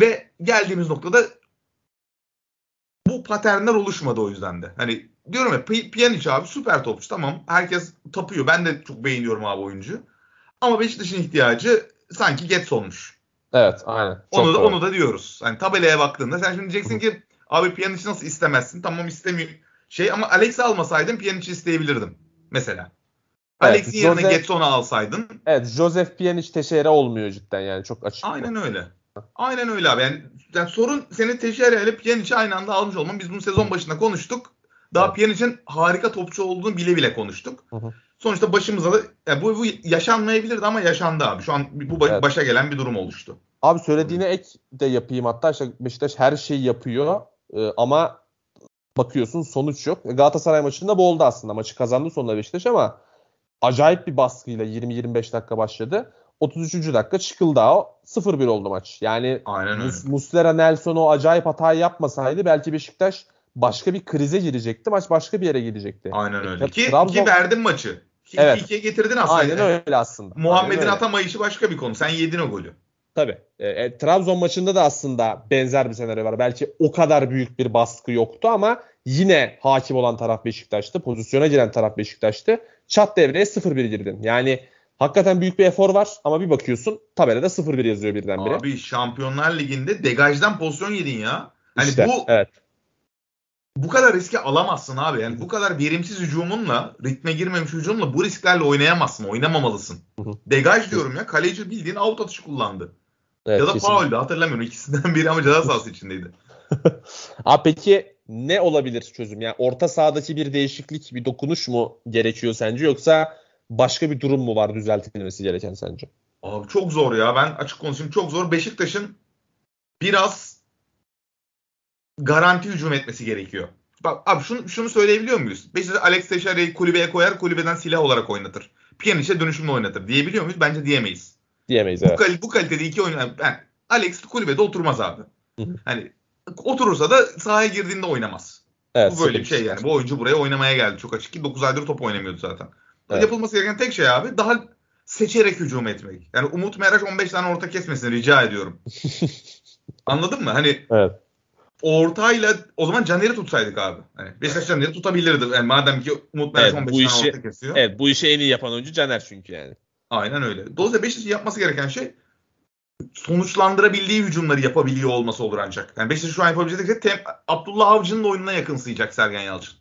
Ve geldiğimiz noktada bu paternler oluşmadı o yüzden de. Hani diyorum ya Pjanić abi süper topçu, tamam, herkes tapıyor. Ben de çok beğeniyorum abi oyuncu. Ama Beşiktaş'ın ihtiyacı sanki Getson'muş. Evet, aynen. Onu da diyoruz. Hani tabelaya baktığında sen şimdi diyeceksin ki abi Pjanić'i nasıl istemezsin? Tamam, istemiyorum. Ama Alex'i almasaydın Pjanić'i isteyebilirdim mesela. Evet, Alex'in yerine Getson'u alsaydın. Evet, Josef Pjanić teşehre olmuyor cidden yani, çok açık. Aynen öyle. Aynen öyle abi. Yani sorun senin Teixeira ile Pjanic'i aynı anda almış olman. Biz bunu sezon başında konuştuk. Daha evet. Pjanic'in harika topçu olduğunu bile konuştuk. Hı. Sonuçta başımıza da yani bu yaşanmayabilirdi ama yaşandı abi. Şu an bu evet, başa gelen bir durum oluştu. Abi söylediğine ek de yapayım. Hatta işte Beşiktaş her şeyi yapıyor ama bakıyorsun sonuç yok. Galatasaray maçında bu oldu aslında. Maçı kazandı sonunda Beşiktaş ama acayip bir baskıyla 20-25 dakika başladı. 33. dakika çıkıldı. 0-1 oldu maç. Yani Muslera Nelson o acayip hatayı yapmasaydı belki Beşiktaş başka bir krize girecekti. Maç başka bir yere gidecekti. Aynen öyle. Ki verdim maçı. 2-2'ye evet, getirdin aslında. Aynen öyle aslında. Muhammed'in atamayışı başka bir konu. Sen yedin o golü. Tabii. Trabzon maçında da aslında benzer bir senaryo var. Belki o kadar büyük bir baskı yoktu ama yine hakim olan taraf Beşiktaş'tı. Pozisyona giren taraf Beşiktaş'tı. Çat devreye 0-1 girdin. Yani hakikaten büyük bir efor var ama bir bakıyorsun tabelada 0-1 yazıyor birdenbire. Abi Şampiyonlar Ligi'nde degajdan pozisyon yedin ya. Hani işte, bu evet, bu kadar riski alamazsın abi. Yani bu kadar verimsiz hücumunla, ritme girmemiş hücumunla bu risklerle oynayamazsın. Oynamamalısın. Degaj diyorum ya. Kaleci bildiğin out atışı kullandı. Evet, ya da fauldü, hatırlamıyorum. İkisinden biri ama ceza sahası içindeydi. Abi peki ne olabilir çözüm? Yani orta sahadaki bir değişiklik, bir dokunuş mu gerekiyor sence? Yoksa başka bir durum mu var düzeltilmesi gereken sence? Abi çok zor ya. Ben açık konuşayım, çok zor. Beşiktaş'ın biraz garanti hücum etmesi gerekiyor. Bak abi şunu söyleyebiliyor muyuz? Beşiktaş Alex Teixeira'yı kulübeye koyar, kulübeden silah olarak oynatır. Pjanic'e dönüşümle oynatır diyebiliyor muyuz? Bence diyemeyiz. Diyemeyiz. Bu, evet, bu kalitede iki oyuncu, yani Alex kulübede oturmaz abi. Hani oturursa da sahaya girdiğinde oynamaz. Evet, bu böyle bir şey yani. Bu oyuncu buraya oynamaya geldi çok açık ki. 9 aydır top oynamıyordu zaten. Evet. Yapılması gereken tek şey abi daha seçerek hücum etmek. Yani Umut Merak 15 tane orta kesmesini rica ediyorum. Anladın mı? Hani evet, ortayla o zaman Caner'i tutsaydık abi. Hani Beşiktaş Caner'i tutabilirdi. Yani madem ki Umut Merak evet, 15 tane orta kesiyor. Evet, bu işi en iyi yapan oyuncu Caner çünkü yani. Aynen öyle. Dolayısıyla Beşiktaş'ın yapması gereken şey sonuçlandırabildiği hücumları yapabiliyor olması olur ancak. Yani Beşiktaş şu an yapabilecek şey Abdullah Avcı'nın da oyununa yakınsayacak Sergen Yalçın.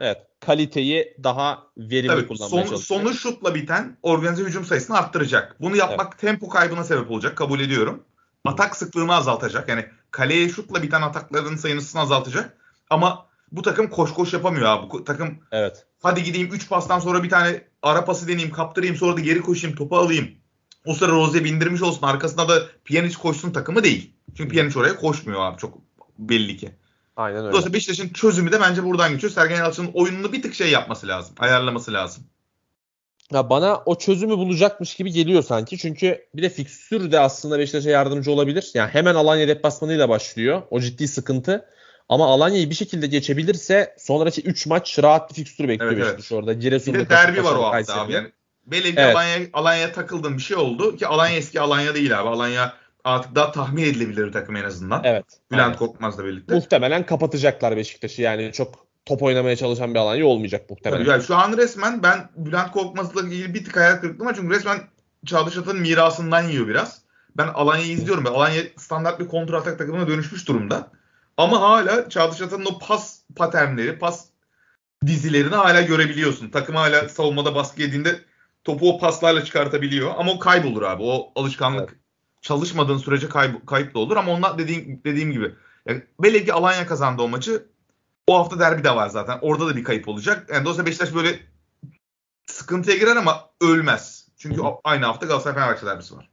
Evet. Kaliteyi daha verimli tabii, kullanmaya çalışacak. Sonu şutla biten organize hücum sayısını arttıracak. Bunu yapmak evet, tempo kaybına sebep olacak. Kabul ediyorum. Atak sıklığını azaltacak. Yani kaleye şutla biten atakların sayısını azaltacak. Ama bu takım koş yapamıyor abi. Bu takım evet, hadi gideyim 3 pastan sonra bir tane ara pası deneyeyim, kaptırayım, sonra da geri koşayım, topu alayım. O sırada Rose'ye bindirmiş olsun. Arkasına da Pjanić koşsun takımı değil. Çünkü Pjanić oraya koşmuyor abi çok belli ki. Aynen öyle. Dolayısıyla Beşiktaş'ın çözümü de bence buradan geçiyor. Sergen Yalçın'ın oyununu bir tık yapması lazım. Ayarlaması lazım. Ya bana o çözümü bulacakmış gibi geliyor sanki. Çünkü bir de fikstür de aslında Beşiktaş'a yardımcı olabilir. Yani hemen Alanya deplasmanıyla başlıyor. O ciddi sıkıntı. Ama Alanya'yı bir şekilde geçebilirse sonraki 3 maç rahat bir fikstür bekliyor evet, Beşiktaş orada. Giresun'da bir de derbi var o hafta Kayseri'de. Abi. Yani belediye evet, Alanya'ya takıldığım bir şey oldu ki Alanya eski Alanya değil abi. Alanya artık daha tahmin edilebilir bir takım en azından. Evet. Bülent evet, Korkmaz'la birlikte. Muhtemelen kapatacaklar Beşiktaş'ı. Yani çok top oynamaya çalışan bir Alanya olmayacak muhtemelen. Tabii yani şu an resmen ben Bülent Korkmaz'la ilgili bir tık hayal kırıklığıma çünkü resmen Çağdaş Atan'ın mirasından yiyor biraz. Ben Alanya'yı izliyorum. Ben Alanya standart bir kontra atak takımına dönüşmüş durumda. Ama hala Çağdaş Atan'ın o pas paternleri, pas dizilerini hala görebiliyorsun. Takım hala savunmada baskı yediğinde topu o paslarla çıkartabiliyor. Ama o kaybolur abi. O alışkanlık evet, çalışmadığın sürece kayıp da olur. Ama onlar dediğim gibi. Yani belki ki Alanya kazandı o maçı. O hafta derbi de var zaten. Orada da bir kayıp olacak. Yani dolayısıyla Beşiktaş böyle sıkıntıya girer ama ölmez. Çünkü aynı hafta Galatasaray-Fenerbahçe derbisi var.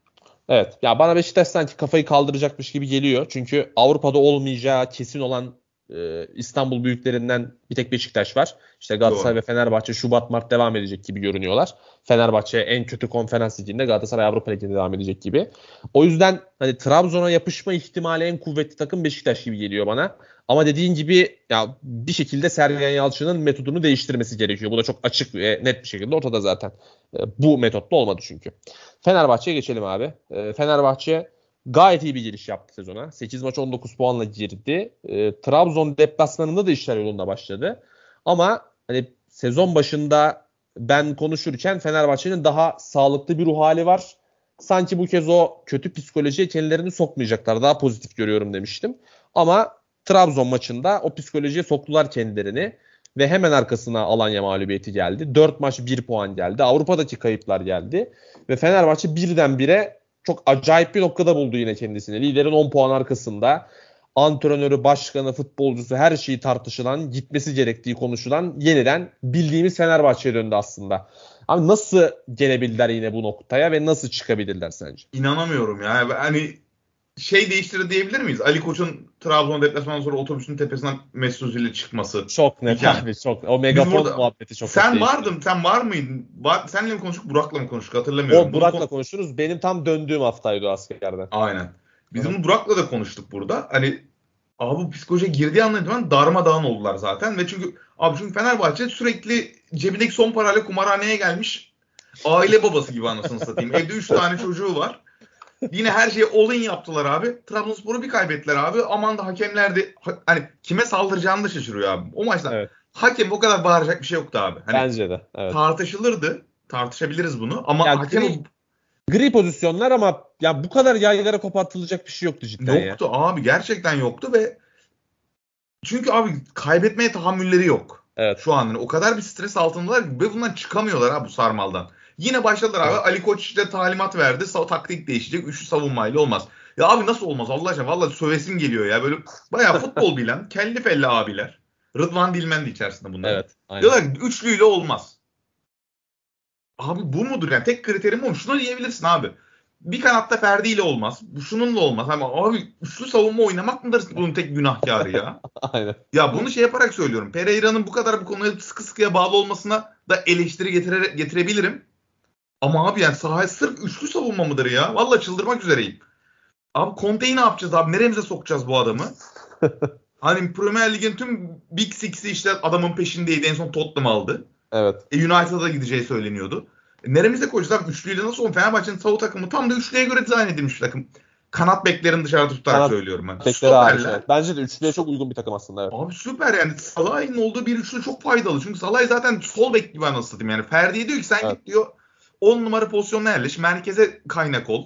Evet. Ya bana Beşiktaş sanki kafayı kaldıracakmış gibi geliyor. Çünkü Avrupa'da olmayacağı kesin olan İstanbul büyüklerinden bir tek Beşiktaş var. İşte Galatasaray doğru, ve Fenerbahçe Şubat-Mart devam edecek gibi görünüyorlar. Fenerbahçe en kötü konferans liginde, Galatasaray Avrupa liginde devam edecek gibi. O yüzden hani Trabzon'a yapışma ihtimali en kuvvetli takım Beşiktaş gibi geliyor bana. Ama dediğin gibi ya bir şekilde Sergen Yalçın'ın metodunu değiştirmesi gerekiyor. Bu da çok açık ve net bir şekilde ortada zaten. Bu metotla olmadı çünkü. Fenerbahçe'ye geçelim abi. Fenerbahçe gayet iyi bir giriş yaptı sezona. 8 maç 19 puanla girdi. Trabzon deplasmanında da işler yolunda başladı. Ama hani sezon başında ben konuşurken Fenerbahçe'nin daha sağlıklı bir ruh hali var. Sanki bu kez o kötü psikolojiye kendilerini sokmayacaklar. Daha pozitif görüyorum demiştim. Ama Trabzon maçında o psikolojiye soktular kendilerini. Ve hemen arkasına Alanya mağlubiyeti geldi. 4 maç 1 puan geldi. Avrupa'daki kayıplar geldi. Ve Fenerbahçe birdenbire çok acayip bir noktada buldu yine kendisini. Liderin 10 puan arkasında. Antrenörü, başkanı, futbolcusu her şeyi tartışılan, gitmesi gerektiği konuşulan yeniden bildiğimiz Fenerbahçe'ye döndü aslında. Abi nasıl gelebildiler yine bu noktaya ve nasıl çıkabilirler sence? İnanamıyorum ya. Hani şey değiştirdi diyebilir miyiz? Ali Koç'un Trabzon deplasmanından sonra otobüsün tepesinden Mesut Özil'le çıkması. Çok net yani. Abi çok. O megafon muhabbeti çok. Sen vardın. Sen var mıydın? Senle mi konuştuk? Burak'la mı konuştuk? Hatırlamıyorum. O Burak'la konuşuruz. Benim tam döndüğüm haftaydı o askerden. Aynen. Biz bunu Burak'la da konuştuk burada. Hani Abi bu psikolojiye girdiği andan itibaren darmadağın oldular zaten. Ve çünkü Fenerbahçe sürekli cebindeki son parayla kumarhaneye gelmiş. Aile babası gibi anasını satayım. Evde 3 tane çocuğu var. Yine her şeyi all-in yaptılar abi. Trabzonspor'u bir kaybettiler abi. Aman da hakemler de hani kime saldıracağını da şaşırıyor abi. O maçta evet. Hakem o kadar bağıracak bir şey yoktu abi. Hani bence de. Evet. Tartışılırdı. Tartışabiliriz bunu ama yani hakem gri pozisyonlar ama ya bu kadar yaygara kopartılacak bir şey yoktu cidden. Yoktu ya. Abi gerçekten yoktu ve çünkü abi kaybetmeye tahammülleri yok. Evet. Şu an o kadar bir stres altındalar ve bundan çıkamıyorlar abi bu sarmaldan. Yine başladılar abi. Evet. Ali Koç işte talimat verdi. Taktik değişecek. Üçlü savunmayla olmaz. Ya abi nasıl olmaz Allah aşkına? Vallahi sövesim geliyor ya. Böyle bayağı futbol bilen kelli felli abiler. Rıdvan Dilmen de içerisinde bunlar. Evet. Aynen. Diyorlar ki üçlüyle olmaz. Abi bu mudur? Yani tek kriterim bu. Şunu diyebilirsin abi. Bir kanatta Ferdi ile olmaz. Şununla olmaz. Ama abi üçlü savunma oynamak mıdır bunun tek günahkarı ya? Aynen. Ya bunu şey yaparak söylüyorum. Pereira'nın bu kadar bu konuya sıkı sıkıya bağlı olmasına da eleştiri getirebilirim. Ama abi yani sahaya sırf üçlü savunma mıdır ya? Vallahi çıldırmak üzereyim. Abi Conte'yi ne yapacağız abi? Neremize sokacağız bu adamı? Hani Premier Lig'in tüm Big Six'i işte adamın peşindeydi. En son Tottenham aldı. Evet. United'a gideceği söyleniyordu. Neremize koyacağız abi? Üçlüyle nasıl olur? Fenerbahçe'nin savunma takımı tam da üçlüye göre dizayn edilmiş takım. Kanat beklerini dışarıda tutarak söylüyorum ben. Süperler. Bence de üçlüye çok uygun bir takım aslında. Evet. Abi süper yani. Salah'ın olduğu bir üçlü çok faydalı. Çünkü Salah zaten sol bek gibi anasını satayım yani. Ferdi'ye diyor ki sen git diyor. 10 numara pozisyonuna yerleş. Merkeze kaynak ol.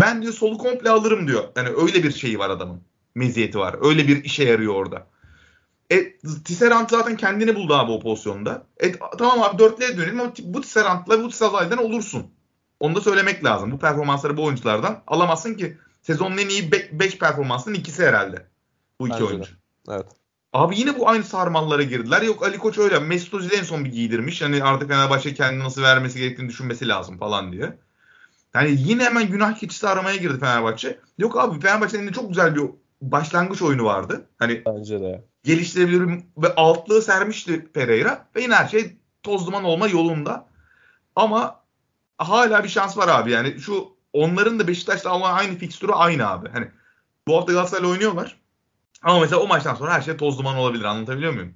Ben diyor solu komple alırım diyor. Yani öyle bir şeyi var adamın. Meziyeti var. Öyle bir işe yarıyor orada. Tisserant zaten kendini buldu abi o pozisyonda. Tamam abi dörtlüye dönelim ama bu Tisserant'la bu Tisserant'dan olursun. Onu da söylemek lazım. Bu performansları bu oyunculardan alamazsın ki. Sezonun en iyi 5 performansının ikisi herhalde. Bu iki oyuncu. Evet. Abi yine bu aynı sarmallara girdiler. Yok Ali Koç öyle. Mesut Özil'i en son bir giydirmiş. Hani artık Fenerbahçe kendini nasıl vermesi gerektiğini düşünmesi lazım falan diye. Yani yine hemen günah keçisi aramaya girdi Fenerbahçe. Yok abi Fenerbahçe'nin de çok güzel bir başlangıç oyunu vardı. Hani bence de. Geliştirebilirim ve altlığı sermişti Pereira. Ve yine her şey toz duman olma yolunda. Ama hala bir şans var abi. Yani şu onların da Beşiktaş'la Alanya aynı fikstürü aynı abi. Hani bu hafta Galatasaray'la oynuyorlar. Ama mesela o maçtan sonra her şey toz duman olabilir. Anlatabiliyor muyum?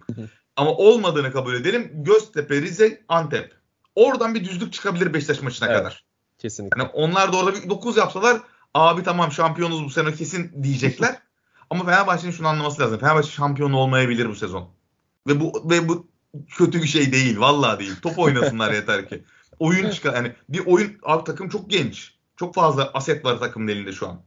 Ama olmadığını kabul edelim. Göztepe, Rize, Antep. Oradan bir düzlük çıkabilir Beşiktaş maçına kadar. Kesinlikle. Yani onlar da orada bir 9 yapsalar abi tamam şampiyonuz bu sene kesin diyecekler. Ama Fenerbahçe'nin şunu anlaması lazım. Fenerbahçe şampiyon olmayabilir bu sezon. Ve bu kötü bir şey değil. Vallahi değil. Top oynasınlar yeter ki. Oyun çıkar. Yani bir oyun abi takım çok genç. Çok fazla aset var takımın elinde şu an.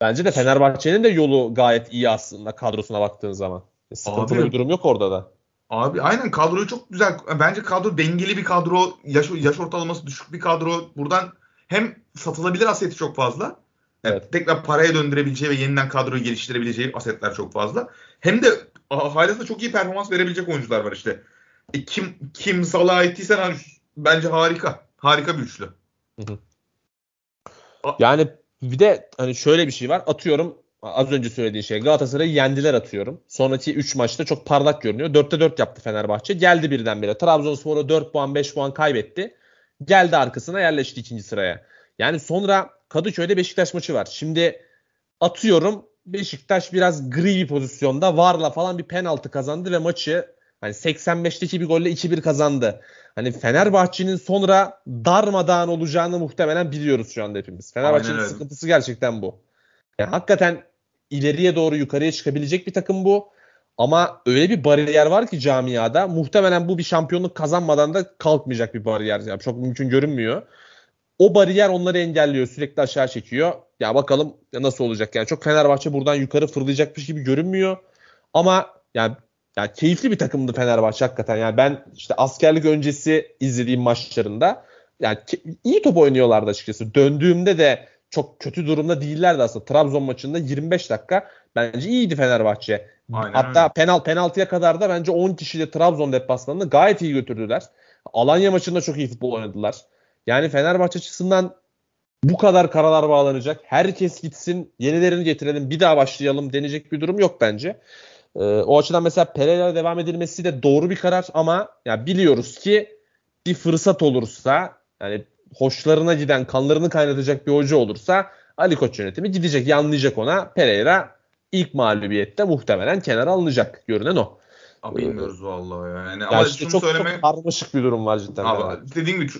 Bence de Fenerbahçe'nin de yolu gayet iyi aslında kadrosuna baktığın zaman. Sıkıntılı bir durum yok orada da. Abi aynen kadroyu çok güzel. Bence kadro dengeli bir kadro. Yaş ortalaması düşük bir kadro. Buradan hem satılabilir aseti çok fazla. Yani evet. Tekrar paraya döndürebileceği ve yeniden kadroyu geliştirebileceği asetler çok fazla. Hem de hala da çok iyi performans verebilecek oyuncular var işte. Kim Salah'a ettiysen bence harika. Harika bir üçlü. Hı hı. Yani bir de hani şöyle bir şey var. Atıyorum az önce söylediğin şey Galatasaray'ı yendiler atıyorum. Sonraki 3 maçta çok parlak görünüyor. 4'te 4 yaptı Fenerbahçe. Geldi birdenbire. Trabzonspor'a 4 puan 5 puan kaybetti. Geldi arkasına yerleşti 2. sıraya. Yani sonra Kadıköy'de Beşiktaş maçı var. Şimdi atıyorum Beşiktaş biraz gri bir pozisyonda VAR'la falan bir penaltı kazandı ve maçı hani 85'teki bir golle 2-1 kazandı. Hani Fenerbahçe'nin sonra darmadağın olacağını muhtemelen biliyoruz şu anda hepimiz. Fenerbahçe'nin sıkıntısı gerçekten bu. Yani hakikaten ileriye doğru yukarıya çıkabilecek bir takım bu. Ama öyle bir bariyer var ki camiada muhtemelen bu bir şampiyonluk kazanmadan da kalkmayacak bir bariyer. Yani çok mümkün görünmüyor. O bariyer onları engelliyor. Sürekli aşağı çekiyor. Ya bakalım nasıl olacak? Yani çok Fenerbahçe buradan yukarı fırlayacakmış gibi görünmüyor. Ama yani keyifli bir takımdı Fenerbahçe hakikaten. Yani ben işte askerlik öncesi izlediğim maçlarında yani iyi top oynuyorlardı açıkçası. Döndüğümde de çok kötü durumda değillerdi aslında. Trabzon maçında 25 dakika bence iyiydi Fenerbahçe. Aynen. Hatta penaltıya kadar da bence 10 kişiyle Trabzon deplasmanını gayet iyi götürdüler. Alanya maçında çok iyi futbol oynadılar. Yani Fenerbahçe açısından bu kadar karalar bağlanacak. Herkes gitsin, yenilerini getirelim, bir daha başlayalım denecek bir durum yok bence. O açıdan mesela Pereira'ya devam edilmesi de doğru bir karar ama ya biliyoruz ki bir fırsat olursa, yani hoşlarına giden, kanlarını kaynatacak bir hoca olursa Ali Koç yönetimi gidecek, yanlayacak ona. Pereira ilk mağlubiyette muhtemelen kenara alınacak. Görünen o. Bilmiyoruz vallahi yani. Ama işte çok karmaşık bir durum var cidden. Abi, dediğim gibi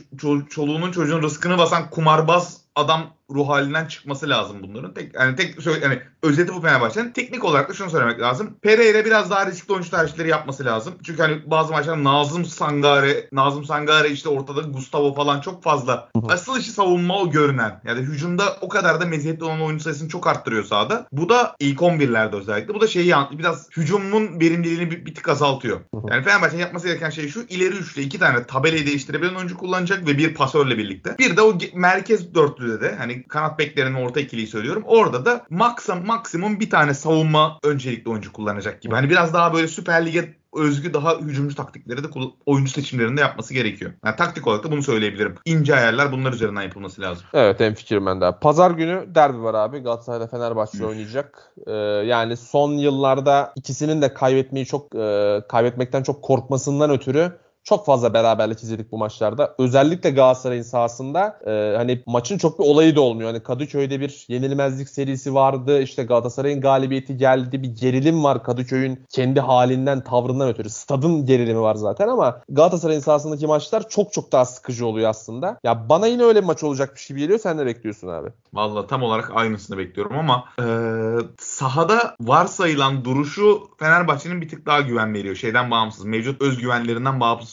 çoluğunun çocuğun rızkını basan kumarbaz adam ruh halinden çıkması lazım bunların. Özeti bu Fenerbahçe'nin. Teknik olarak da şunu söylemek lazım. Pereira biraz daha riskli oyuncu tercihleri yapması lazım. Çünkü hani bazı maçlarda Nazım Sangare işte ortada Gustavo falan çok fazla. Asıl işi savunma o görünen. Yani hücumda o kadar da meziyetli olan oyuncu sayısını çok arttırıyor sahada. Bu da ilk 11'lerde özellikle. Bu da biraz hücumun verimliliğini bir tık azaltıyor. Yani Fenerbahçe'nin yapması gereken şey şu. İleri üçle 2 tane tabelayı değiştirebilen oyuncu kullanacak ve bir pasörle birlikte. Bir de o merkez dörtlüde de hani kanat beklerinin orta ikiliyi söylüyorum. Orada da maksimum bir tane savunma öncelikli oyuncu kullanacak gibi. Hani biraz daha böyle Süper Lig'e özgü daha hücumcu taktikleri de oyuncu seçimlerinde yapması gerekiyor. Yani taktik olarak da bunu söyleyebilirim. İnce ayarlar bunlar üzerinden yapılması lazım. Evet, hemfikirim ben de. Pazar günü derbi var abi. Galatasaray'da Fenerbahçe oynayacak. Yani son yıllarda ikisinin de kaybetmekten çok korkmasından ötürü çok fazla beraberlik izledik bu maçlarda. Özellikle Galatasaray'ın sahasında hani maçın çok bir olayı da olmuyor. Hani Kadıköy'de bir yenilmezlik serisi vardı. İşte Galatasaray'ın galibiyeti geldi. Bir gerilim var Kadıköy'ün kendi halinden, tavrından ötürü. Stadın gerilimi var zaten ama Galatasaray'ın sahasındaki maçlar çok çok daha sıkıcı oluyor aslında. Ya bana yine öyle bir maç olacakmış gibi geliyor. Sen de bekliyorsun abi. Vallahi tam olarak aynısını bekliyorum ama sahada varsayılan duruşu Fenerbahçe'nin bir tık daha güven veriyor. Şeyden bağımsız. Mevcut özgüvenlerinden bağımsız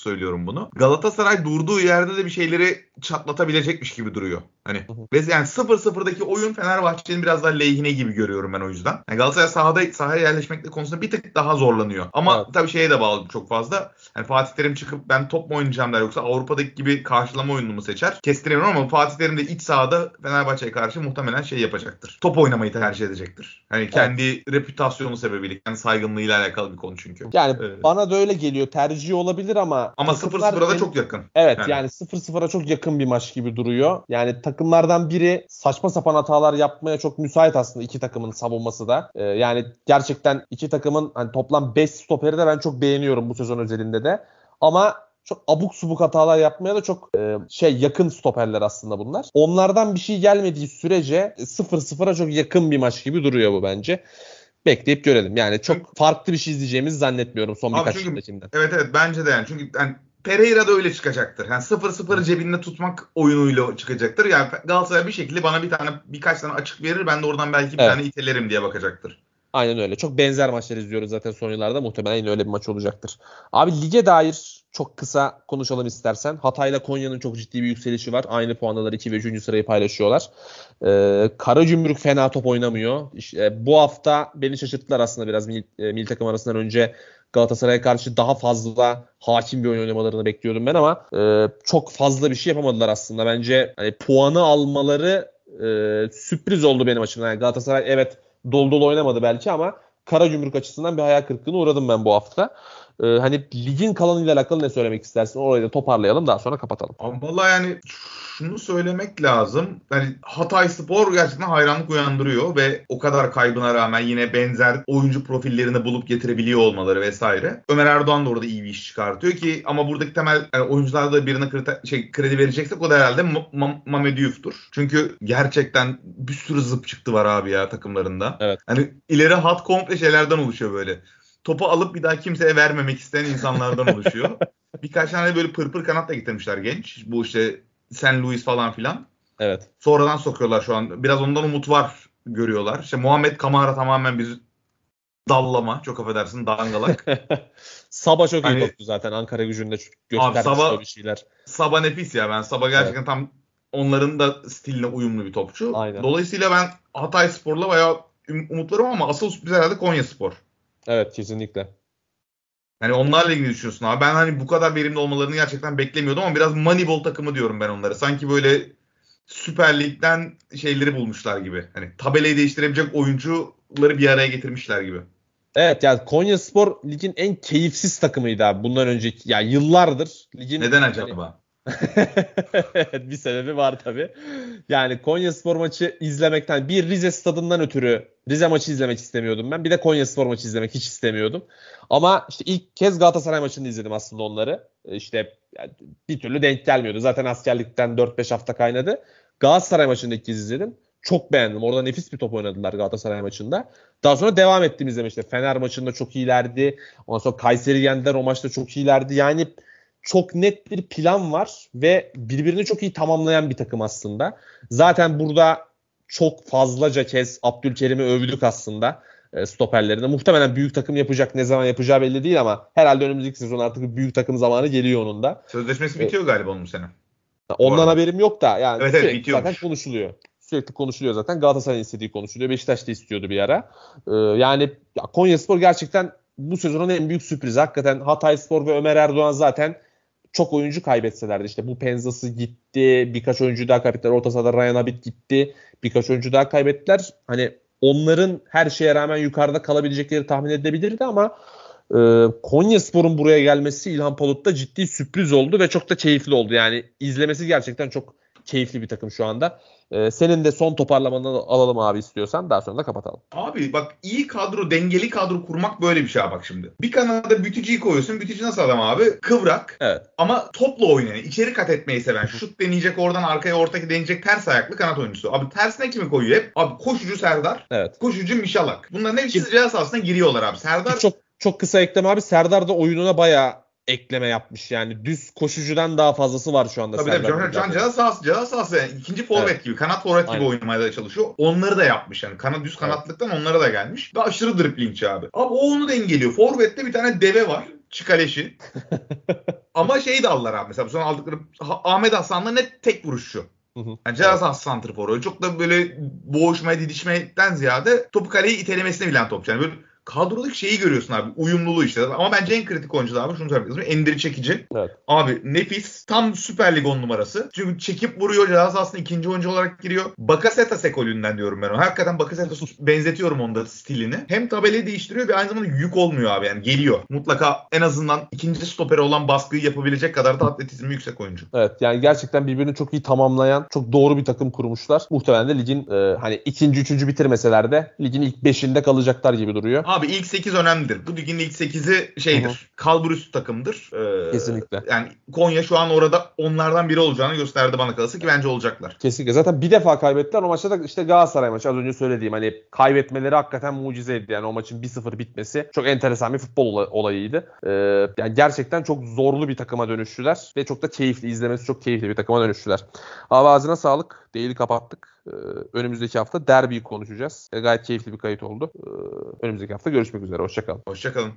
söylüyorum bunu. Galatasaray durduğu yerde de bir şeyleri çatlatabilecekmiş gibi duruyor. Hani ve yani 0-0'daki oyun Fenerbahçe'nin biraz daha lehine gibi görüyorum ben o yüzden. Yani Galatasaray sahaya yerleşmekle konusunda bir tık daha zorlanıyor. Ama evet, tabii şeye de bağlı çok fazla. Yani Fatih Terim çıkıp ben top mu oynayacağım der yoksa Avrupa'daki gibi karşılama oyununu mu seçer? Kestiremiyorum ama Fatih Terim de iç sahada Fenerbahçe'ye karşı muhtemelen şey yapacaktır. Top oynamayı tercih edecektir. Hani kendi reputasyonu sebebiyle, kendi saygınlığıyla alakalı bir konu çünkü. Yani bana da öyle geliyor. Tercih olabilir ama 0-0'a da çok yakın. Evet yani 0-0'a çok yakın bir maç gibi duruyor. Yani takımlardan biri saçma sapan hatalar yapmaya çok müsait aslında iki takımın savunması da. Yani gerçekten iki takımın hani toplam 5 stoperi de ben çok beğeniyorum bu sezon özelinde de. Ama çok abuk subuk hatalar yapmaya da çok yakın stoperler aslında bunlar. Onlardan bir şey gelmediği sürece 0-0'a çok yakın bir maç gibi duruyor bu bence. Bekleyip görelim. Yani çok farklı bir şey izleyeceğimizi zannetmiyorum son birkaç yıldakinden. Evet bence de yani. Çünkü yani Pereira da öyle çıkacaktır. Yani 0-0'ı cebinde tutmak oyunuyla çıkacaktır. Yani Galatasaray bir şekilde bana birkaç tane açık verir. Ben de oradan belki bir tane itelerim diye bakacaktır. Aynen öyle. Çok benzer maçlar izliyoruz zaten son yıllarda. Muhtemelen yine öyle bir maç olacaktır. Abi lige dair çok kısa konuşalım istersen. Hatay'la Konya'nın çok ciddi bir yükselişi var. Aynı puandalar 2 ve 3. sırayı paylaşıyorlar. Karagümrük fena top oynamıyor. İşte bu hafta beni şaşırttılar aslında biraz. Milli takım arasından önce Galatasaray'a karşı daha fazla hakim bir oyun oynamalarını bekliyordum ben ama çok fazla bir şey yapamadılar aslında. Bence hani puanı almaları sürpriz oldu benim açımdan. Yani Galatasaray evet dolu dolu oynamadı belki ama Karagümrük açısından bir hayal kırıklığına uğradım ben bu hafta. Hani ligin kalanıyla alakalı ne söylemek istersin? Orayı da toparlayalım, daha sonra kapatalım. Vallahi yani şunu söylemek lazım. Yani Hatay Spor gerçekten hayranlık uyandırıyor ve o kadar kaybına rağmen yine benzer oyuncu profillerini bulup getirebiliyor olmaları vesaire. Ömer Erdoğan da orada iyi bir iş çıkartıyor ki ama buradaki temel yani oyuncularda da birine kredi vereceksek o da herhalde Mame Diouf'tur. Çünkü gerçekten bir sürü zıp çıktı var abi ya takımlarında. Evet. Hani ileri hat komple şeylerden oluşuyor böyle. Topu alıp bir daha kimseye vermemek isteyen insanlardan oluşuyor. Birkaç tane böyle pırpır kanatla getirmişler genç. Bu işte Saint Louis falan filan. Evet. Sonradan sokuyorlar şu an. Biraz ondan umut var görüyorlar. İşte Muhammed Kamara tamamen bir dallama. Çok affedersin dangalak. Sabah çok iyi toptu zaten. Ankara gücünde göstermiş bir şeyler. Sabah nefis ya. Ben Sabah gerçekten tam onların da stiline uyumlu bir topçu. Aynen. Dolayısıyla ben Hatay Spor'la bayağı umutlarım ama asıl sürpriz herhalde Konya Spor. Evet kesinlikle. Yani onlarla ilgili düşünüyorsun abi. Ben hani bu kadar verimli olmalarını gerçekten beklemiyordum ama biraz Moneyball takımı diyorum ben onlara. Sanki böyle Süper Lig'den şeyleri bulmuşlar gibi. Hani tabelayı değiştirebilecek oyuncuları bir araya getirmişler gibi. Evet yani Konya Spor ligin en keyifsiz takımıydı abi bundan önceki. Yani yıllardır ligin... Neden acaba? Bir sebebi var tabii. Yani Konya Spor maçı izlemekten bir Rize stadından ötürü Rize maçı izlemek istemiyordum ben. Bir de Konya Spor maçı izlemek hiç istemiyordum. Ama işte ilk kez Galatasaray maçını izledim aslında onları. İşte yani bir türlü denk gelmiyordu. Zaten askerlikten 4-5 hafta kaynadı. Galatasaray maçını ilk kez izledim. çok beğendim. Orada nefis bir top oynadılar Galatasaray maçında. Daha sonra devam ettiğimizde işte Fener maçında çok iyilerdi. Ondan sonra Kayseri yendiler, o maçta çok iyilerdi. Yani çok net bir plan var ve birbirini çok iyi tamamlayan bir takım aslında. Zaten burada çok fazlaca kez Abdülkerim'i övdük aslında stoperlerine. Muhtemelen büyük takım yapacak, ne zaman yapacağı belli değil ama herhalde önümüzdeki sezon artık büyük takım zamanı geliyor onun da. Sözleşmesi bitiyor galiba onun bu sene. Ondan haberim yok da yani evet, sürekli bitiyormuş. Zaten konuşuluyor. Sürekli konuşuluyor zaten. Galatasaray'ın istediği konuşuluyor. Beşiktaş da istiyordu bir ara. Yani Konya Spor gerçekten bu sezonun en büyük sürprizi. Hakikaten Hatay Spor ve Ömer Erdoğan zaten çok oyuncu kaybetselerdi. İşte bu Penza'sı gitti. Birkaç oyuncu daha kaybettiler. Orta sahada Ryan Abit gitti. Birkaç oyuncu daha kaybettiler. Hani onların her şeye rağmen yukarıda kalabilecekleri tahmin edilebilirdi ama Konya Spor'un buraya gelmesi İlhan Palut'ta ciddi sürpriz oldu ve çok da keyifli oldu. Yani izlemesi gerçekten çok keyifli bir takım şu anda. Senin de son toparlamanı alalım abi istiyorsan. Daha sonra da kapatalım. Abi bak iyi kadro, dengeli kadro kurmak böyle bir şey bak şimdi. Bir kanada Bütücü'yü koyuyorsun. Bütücü nasıl adam abi? Kıvrak. Evet. Ama topla oynayan, içeri kat etmeyi seven, şut deneyecek, oradan arkaya ortaki deneyecek ters ayaklı kanat oyuncusu. Abi tersine kimi koyuyor hep? Abi koşucu Serdar. Evet. Koşucu Mişalak. Bunların hepsi ceza sahasına giriyorlar abi. Serdar... Çok kısa ekleme abi. Serdar da oyununa bayağı ekleme yapmış yani. Düz koşucudan daha fazlası var şu anda. Tabii Serdar'da. Can ceza sahası yani ikinci forvet gibi. Kanat forvet gibi oynamaya da çalışıyor. Onları da yapmış yani. Düz kanatlıktan onlara da gelmiş. Ve aşırı driplingçi abi. Abi o onu dengeliyor. Forvet'te bir tane deve var. Çikaleşi. Ama şeyi de aldılar abi. Mesela bu son aldıkları Ahmet Hasan'la net tek vuruş şu. Yani ceza sahası santrforu. Çok da böyle boğuşmaya, didişmeden ziyade topu kaleye itelemesine bilen topçu. Yani böyle kadrodaki şeyi görüyorsun abi. Uyumluluğu işte. Ama bence en kritik oyuncular abi. Şunu söylemek lazım. Endiri çekici. Evet. Abi nefis. Tam Süper Lig 10 numarası. Çünkü çekip vuruyor. Cihaz aslında ikinci oyuncu olarak giriyor. Bakasetas ekolünden diyorum ben ona. Hakikaten Bakasetas'a benzetiyorum onda stilini. Hem tabelayı değiştiriyor ve aynı zamanda yük olmuyor abi. Yani geliyor. Mutlaka en azından ikinci stoperi olan baskıyı yapabilecek kadar da atletizmi yüksek oyuncu. Evet. Yani gerçekten birbirini çok iyi tamamlayan, çok doğru bir takım kurmuşlar. Muhtemelen de ligin hani ikinci, üçüncü bitirmeseler de ligin ilk beşinde kalacaklar gibi duruyor. Abi ilk 8 önemlidir. Bu ligin ilk 8'i şeydir. Kalbur üstü takımdır. Kesinlikle. Yani Konya şu an orada onlardan biri olacağını gösterdi bana kalırsa ki bence olacaklar. Kesinlikle. Zaten bir defa kaybettiler. O maçta da işte Galatasaray maçı az önce söylediğim hani kaybetmeleri hakikaten mucizeydi. Yani o maçın 1-0 bitmesi çok enteresan bir futbol olayıydı. Yani gerçekten çok zorlu bir takıma dönüştüler ve çok da keyifli, izlemesi çok keyifli bir takıma dönüştüler. Abi ağzına sağlık. Değili kapattık. Önümüzdeki hafta derbiyi konuşacağız. Gayet keyifli bir kayıt oldu. Önümüzdeki hafta görüşmek üzere. Hoşçakalın. Hoşçakalın.